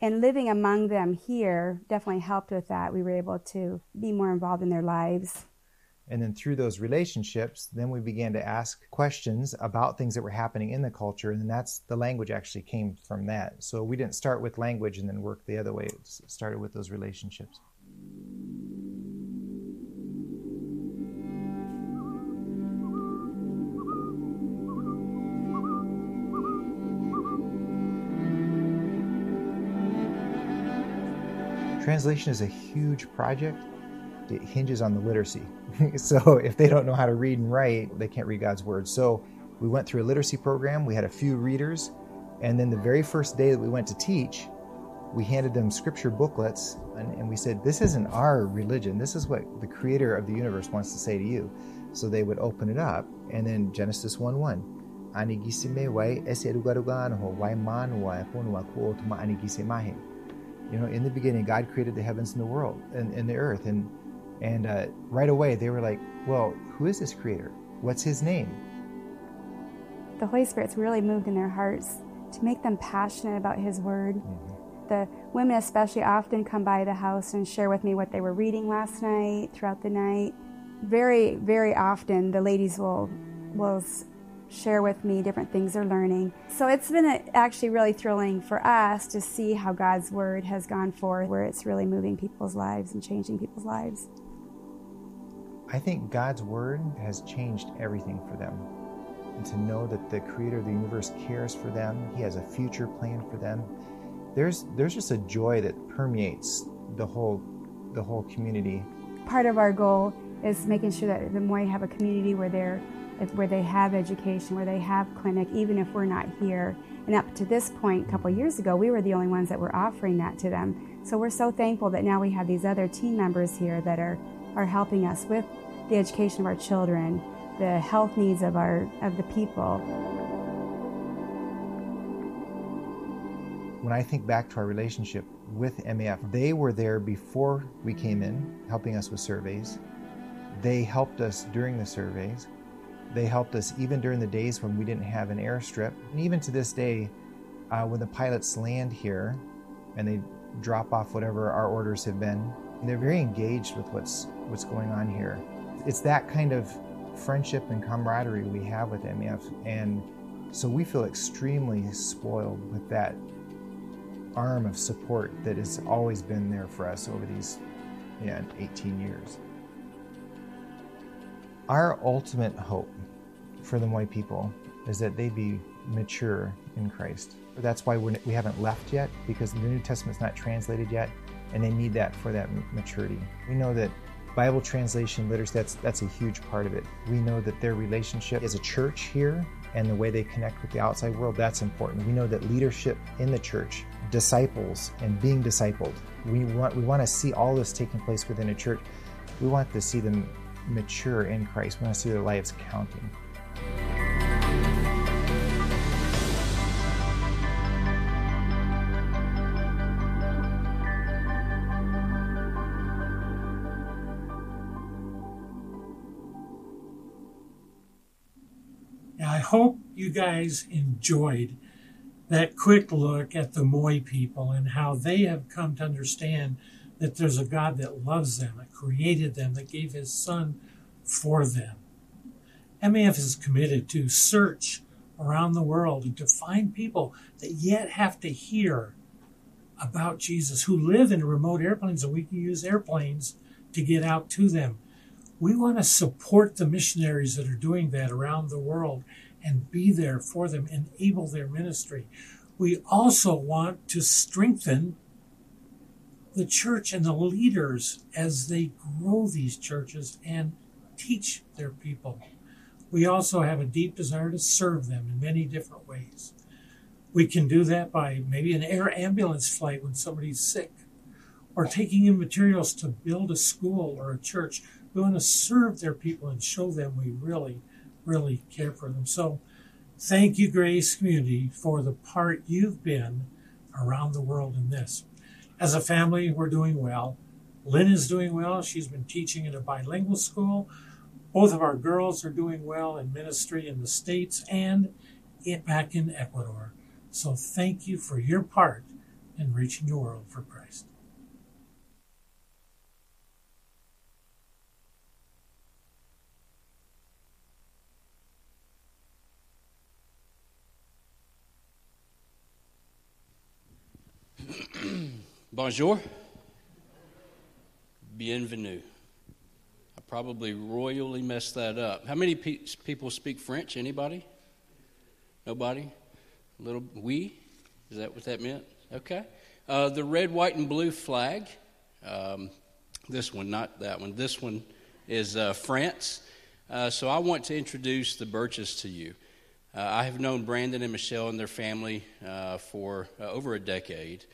And living among them here definitely helped with that. We were able to be more involved in their lives. And then through those relationships, then we began to ask questions about things that were happening in the culture, and that's the language actually came from that. So we didn't start with language and then work the other way. It started with those relationships. Translation is a huge project. It hinges on the literacy. So if they don't know how to read and write, they can't read God's word. So we went through a literacy program. We had a few readers. And then the very first day that we went to teach, we handed them scripture booklets. And we said, this isn't our religion. This is what the creator of the universe wants to say to you. So they would open it up. And then Genesis 1:1, anigisime wai ese rugarugan ho wai man wai honwa ko tuma anigisimahe. You know, in the beginning, God created the heavens and the world and the earth, and right away they were like, well, who is this creator? What's his name? The Holy Spirit's really moved in their hearts to make them passionate about His Word. Mm-hmm. The women especially often come by the house and share with me what they were reading last night, throughout the night. Very, very often the ladies will share with me different things they're learning. So it's been actually really thrilling for us to see how God's Word has gone forth, where it's really moving people's lives and changing people's lives. I think God's Word has changed everything for them. And to know that the Creator of the universe cares for them, He has a future plan for them. There's just a joy that permeates the whole community. Part of our goal is making sure that the Moy have a community where they have education, where they have clinic, even if we're not here. And up to this point, a couple years ago, we were the only ones that were offering that to them. So we're so thankful that now we have these other team members here that are helping us with the education of our children, the health needs of the people. When I think back to our relationship with MAF, they were there before we came in, helping us with surveys. They helped us during the surveys. They helped us even during the days when we didn't have an airstrip. And even to this day, when the pilots land here and they drop off whatever our orders have been, they're very engaged with what's going on here. It's that kind of friendship and camaraderie we have with MAF, and so we feel extremely spoiled with that arm of support that has always been there for us over these 18 years. Our ultimate hope for the Moy people is that they be mature in Christ. That's why we haven't left yet, because the New Testament's not translated yet, and they need that for that maturity. We know that Bible translation literacy, that's a huge part of it. We know that their relationship as a church here and the way they connect with the outside world, that's important. We know that leadership in the church, disciples and being discipled, we want to see all this taking place within a church. We want to see them mature in Christ. We want to see their lives counting. I hope you guys enjoyed that quick look at the Moy people and how they have come to understand that there's a God that loves them, that created them, that gave His Son for them. MAF is committed to search around the world and to find people that yet have to hear about Jesus, who live in remote airplanes, and we can use airplanes to get out to them. We want to support the missionaries that are doing that around the world and be there for them, enable their ministry. We also want to strengthen the church and the leaders as they grow these churches and teach their people. We also have a deep desire to serve them in many different ways. We can do that by maybe an air ambulance flight when somebody's sick, or taking in materials to build a school or a church. We want to serve their people and show them we really, really care for them. So thank you, Grace Community, for the part you've been around the world in this. As a family, we're doing well. Lynn is doing well. She's been teaching in a bilingual school. Both of our girls are doing well in ministry in the States and back in Ecuador. So thank you for your part in reaching the world for Christ. Bonjour. Bienvenue. I probably royally messed that up. How many people speak French? Anybody? Nobody? A little oui? Is that what that meant? Okay. The red, white, and blue flag. This one, not that one. This one is France. So I want to introduce the Birches to you. I have known Brandon and Michelle and their family for over a decade.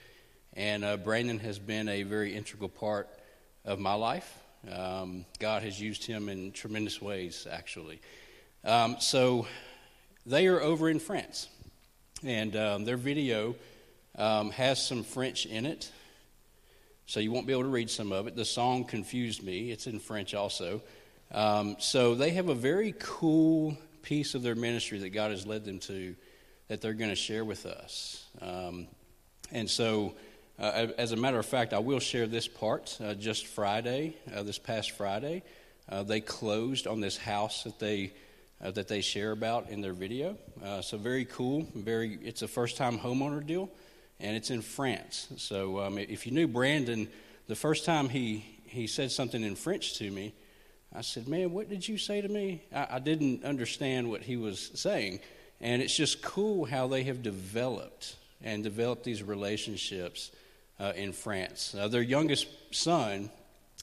And Brandon has been a very integral part of my life. God has used him in tremendous ways, actually. So they are over in France. And their video has some French in it, so you won't be able to read some of it. The song confused me. It's in French also. So they have a very cool piece of their ministry that God has led them to that they're going to share with us. And so, as a matter of fact, I will share this part just Friday, this past Friday. They closed on this house that they share about in their video. So very cool. It's a first-time homeowner deal, and it's in France. So if you knew Brandon, the first time he said something in French to me, I said, man, what did you say to me? I didn't understand what he was saying. And it's just cool how they have developed these relationships in France. Their youngest son,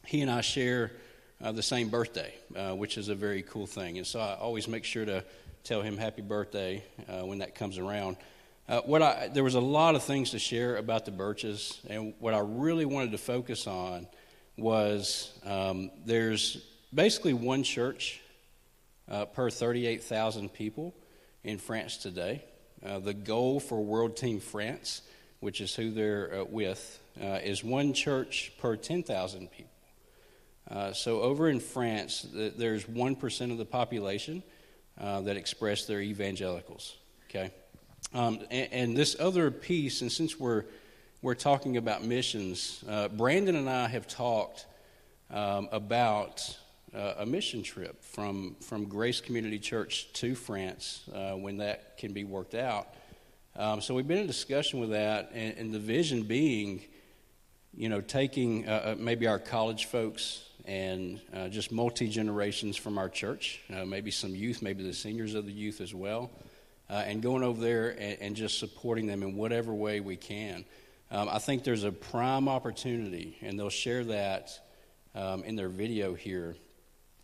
he and I share the same birthday, which is a very cool thing. And so I always make sure to tell him happy birthday when that comes around. There was a lot of things to share about the Birches, and what I really wanted to focus on was there's basically one church per 38,000 people in France today. The goal for World Team France, which is who they're with, is one church per 10,000 people. So over in France, there's 1% of the population that express they're evangelicals, okay? And this other piece, and since we're talking about missions, Brandon and I have talked about a mission trip from Grace Community Church to France when that can be worked out. So we've been in discussion with that, and the vision being, you know, taking maybe our college folks and just multi-generations from our church, maybe some youth, maybe the seniors of the youth as well, and going over there and just supporting them in whatever way we can. I think there's a prime opportunity, and they'll share that in their video here.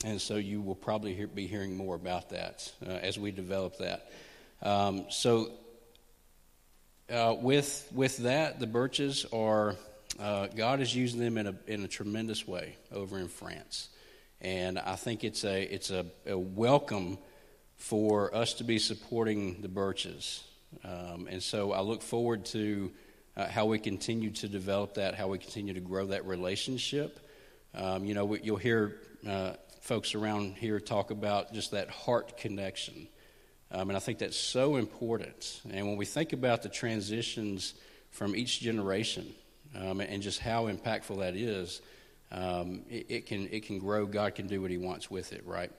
And so you will probably be hearing more about that as we develop that. With that, the Birches are, God is using them in a tremendous way over in France. And I think it's a welcome for us to be supporting the Birches. And so I look forward to how we continue to develop that, how we continue to grow that relationship. You'll hear folks around here talk about just that heart connection. And I think that's so important. And when we think about the transitions from each generation and just how impactful that is, it can grow. God can do what he wants with it, right?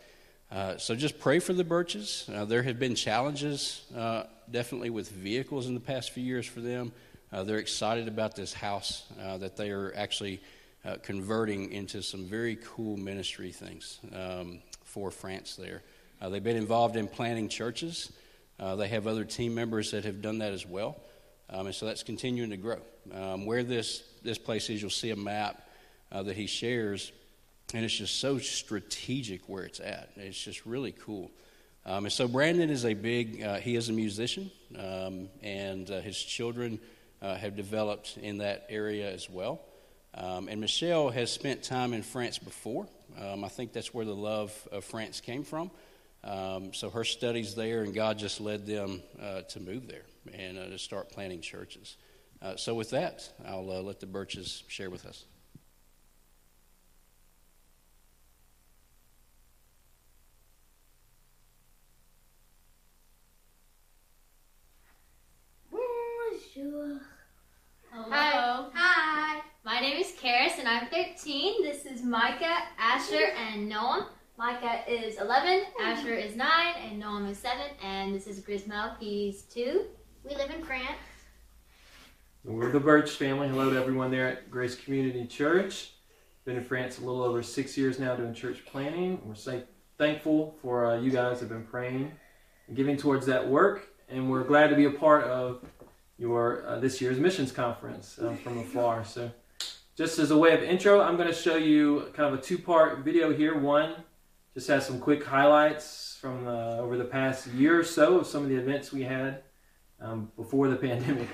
So just pray for the Birches. There have been challenges definitely with vehicles in the past few years for them. They're excited about this house that they are actually converting into some very cool ministry things for France there. They've been involved in planting churches. They have other team members that have done that as well. And so that's continuing to grow. Where this place is, you'll see a map that he shares, and it's just so strategic where it's at. It's just really cool. And so Brandon is he is a musician, and his children have developed in that area as well. And Michelle has spent time in France before. I think that's where the love of France came from. So her studies there, and God just led them to move there and to start planting churches. So with that, I'll let the Birches share with us. Bonjour. Hello. Hi. My name is Karis, and I'm 13. This is Micah, Asher, and Noam. Micah is 11, Asher is 9, and Noam is 7. And this is Grismel, he's 2. We live in France. We're the Birch family. Hello to everyone there at Grace Community Church. Been in France a little over 6 years now doing church planning. We're so thankful for you guys have been praying and giving towards that work, and we're glad to be a part of your this year's missions conference from afar. So just as a way of intro, I'm going to show you kind of a two-part video here. One just has some quick highlights from over the past year or so of some of the events we had before the pandemic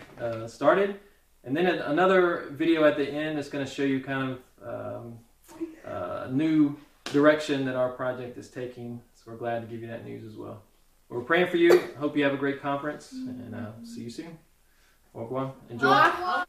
started. And then another video at the end that's going to show you kind of new direction that our project is taking. So we're glad to give you that news as well. We're praying for you. Hope you have a great conference, and see you soon. Walk one. Enjoy. Walk.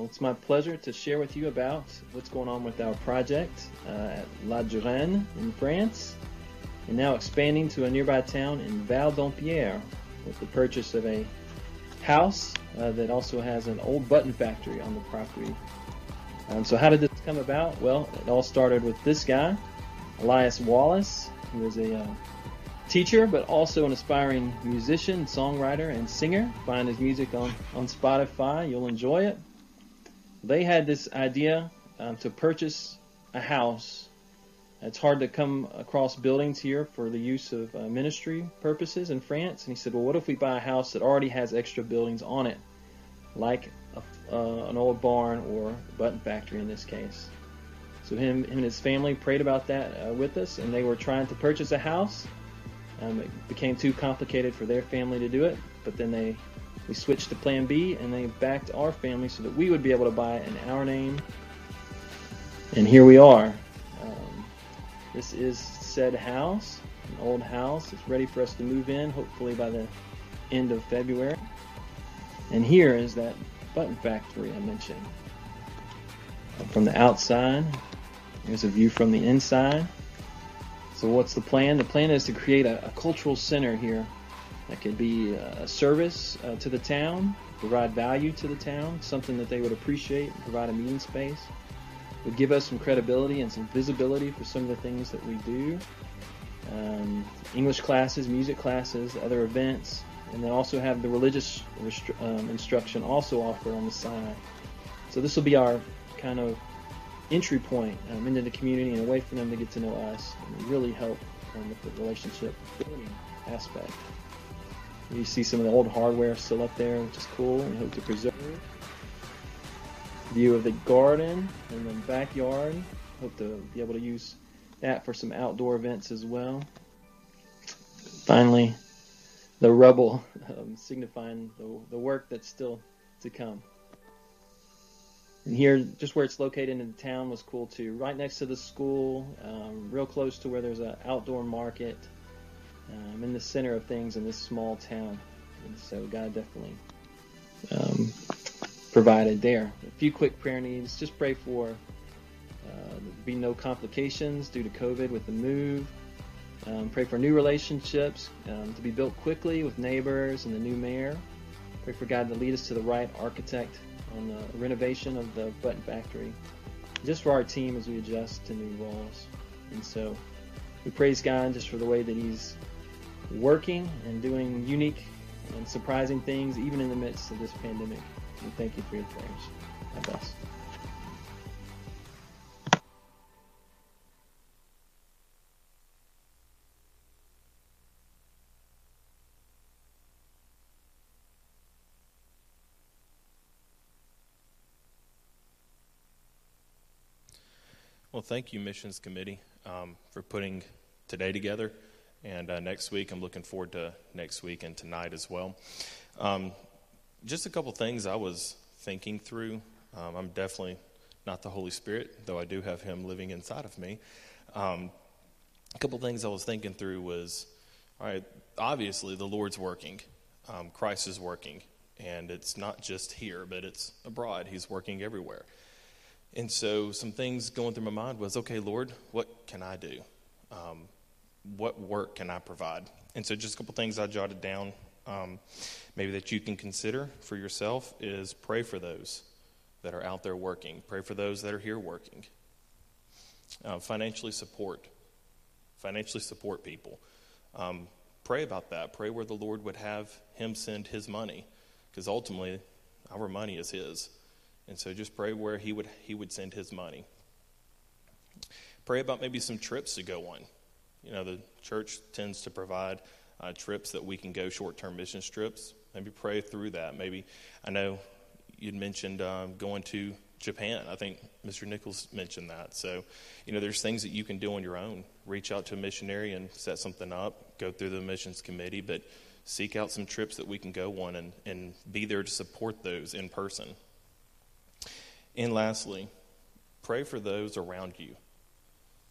It's my pleasure to share with you about what's going on with our project at La Durenne in France, and now expanding to a nearby town in Val-d'Ampierre with the purchase of a house that also has an old button factory on the property. So how did this come about? Well, it all started with this guy, Elias Wallace, who is a teacher, but also an aspiring musician, songwriter, and singer. Find his music on Spotify. You'll enjoy it. They had this idea to purchase a house. It's hard to come across buildings here for the use of ministry purposes in France. And he said, well, what if we buy a house that already has extra buildings on it, like an old barn or a button factory in this case? So him and his family prayed about that with us, and they were trying to purchase a house. It became too complicated for their family to do it, but then we switched to plan B, and they backed our family so that we would be able to buy it in our name. And here we are. This is said house, an old house. It's ready for us to move in, hopefully by the end of February. And here is that button factory I mentioned. From the outside, here's a view from the inside. So what's the plan? The plan is to create a cultural center here. That could be a service to the town, provide value to the town, something that they would appreciate, provide a meeting space. It would give us some credibility and some visibility for some of the things that we do. English classes, music classes, other events, and then also have the religious instruction also offered on the side. So this will be our kind of entry point into the community and a way for them to get to know us and really help platform with the relationship building aspect. You see some of the old hardware still up there, which is cool, and hope to preserve. View of the garden and the backyard. Hope to be able to use that for some outdoor events as well. Finally, the rubble, signifying the work that's still to come. And here, just where it's located in the town was cool too. Right next to the school, real close to where there's an outdoor market. In the center of things in this small town. And so God definitely provided there. A few quick prayer needs. Just pray for there be no complications due to COVID with the move. Pray for new relationships to be built quickly with neighbors and the new mayor. Pray for God to lead us to the right architect on the renovation of the button factory. Just for our team as we adjust to new roles. And so we praise God just for the way that He's working and doing unique and surprising things even in the midst of this pandemic. And thank you for your prayers. God bless. Well, thank you, Missions Committee, for putting today together. And next week, I'm looking forward to next week and tonight as well. Just a couple things I was thinking through. I'm definitely not the Holy Spirit, though I do have Him living inside of me. A couple things I was thinking through was, all right, obviously the Lord's working. Christ is working. And it's not just here, but it's abroad. He's working everywhere. And so some things going through my mind was, okay, Lord, what can I do? What work can I provide? And so just a couple things I jotted down, maybe that you can consider for yourself, is pray for those that are out there working. Pray for those that are here working. Financially support people. Pray about that. Pray where the Lord would have him send his money, because ultimately our money is his. And so just pray where he would send his money. Pray about maybe some trips to go on. You know, the church tends to provide trips that we can go, short-term missions trips. Maybe pray through that. Maybe, I know you'd mentioned going to Japan. I think Mr. Nichols mentioned that. So, you know, there's things that you can do on your own. Reach out to a missionary and set something up. Go through the missions committee. But seek out some trips that we can go on and be there to support those in person. And lastly, pray for those around you.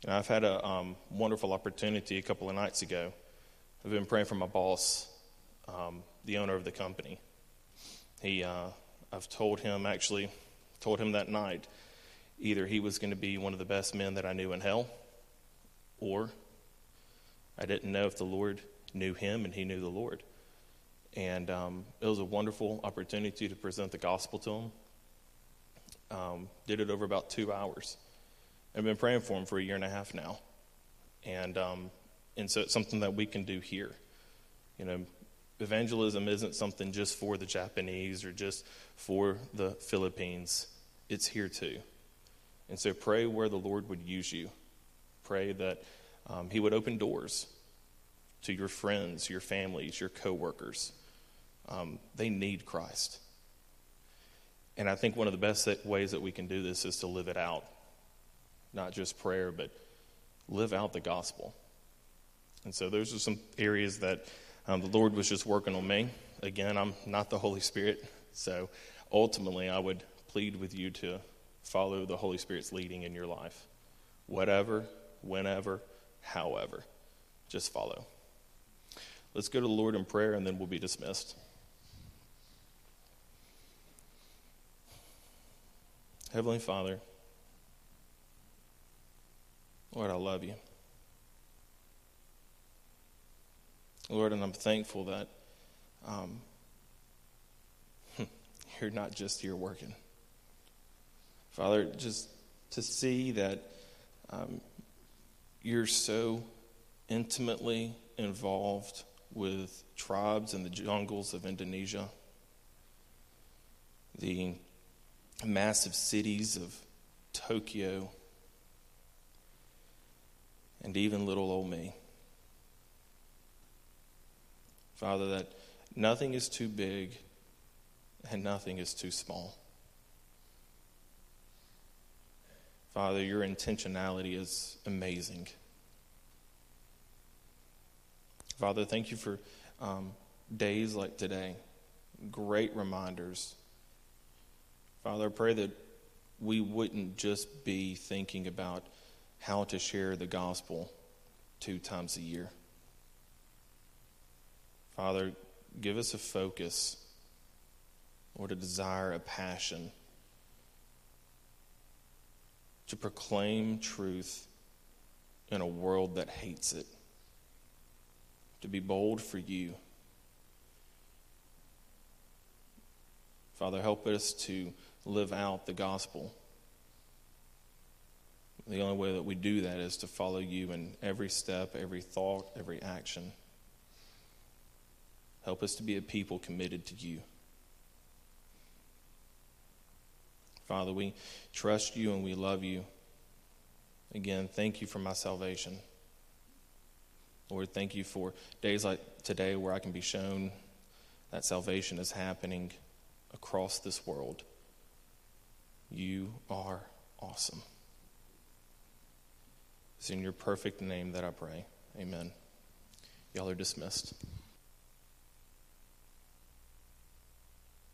And I've had a wonderful opportunity a couple of nights ago. I've been praying for my boss, the owner of the company. I've told him that night, either he was going to be one of the best men that I knew in hell, or I didn't know if the Lord knew him and he knew the Lord. And it was a wonderful opportunity to present the gospel to him. Did it over about 2 hours. I've been praying for him for a year and a half now. And so it's something that we can do here. You know, evangelism isn't something just for the Japanese or just for the Philippines. It's here too. And so pray where the Lord would use you. Pray that he would open doors to your friends, your families, your coworkers. They need Christ. And I think one of the best ways that we can do this is to live it out. Not just prayer, but live out the gospel. And so those are some areas that the Lord was just working on me. Again, I'm not the Holy Spirit. So ultimately, I would plead with you to follow the Holy Spirit's leading in your life. Whatever, whenever, however. Just follow. Let's go to the Lord in prayer, and then we'll be dismissed. Heavenly Father, Lord, I love you. Lord, and I'm thankful that you're not just here working. Father, just to see that you're so intimately involved with tribes in the jungles of Indonesia, the massive cities of Tokyo, and even little old me. Father, that nothing is too big and nothing is too small. Father, your intentionality is amazing. Father, thank you for days like today, great reminders. Father, I pray that we wouldn't just be thinking about how to share the gospel 2 times a year. Father, give us a focus, Lord, a desire, a passion to proclaim truth in a world that hates it, to be bold for you. Father, help us to live out the gospel. The only way that we do that is to follow you in every step, every thought, every action. Help us to be a people committed to you. Father, we trust you and we love you. Again, thank you for my salvation. Lord, thank you for days like today where I can be shown that salvation is happening across this world. You are awesome. It's in your perfect name that I pray. Amen. Y'all are dismissed.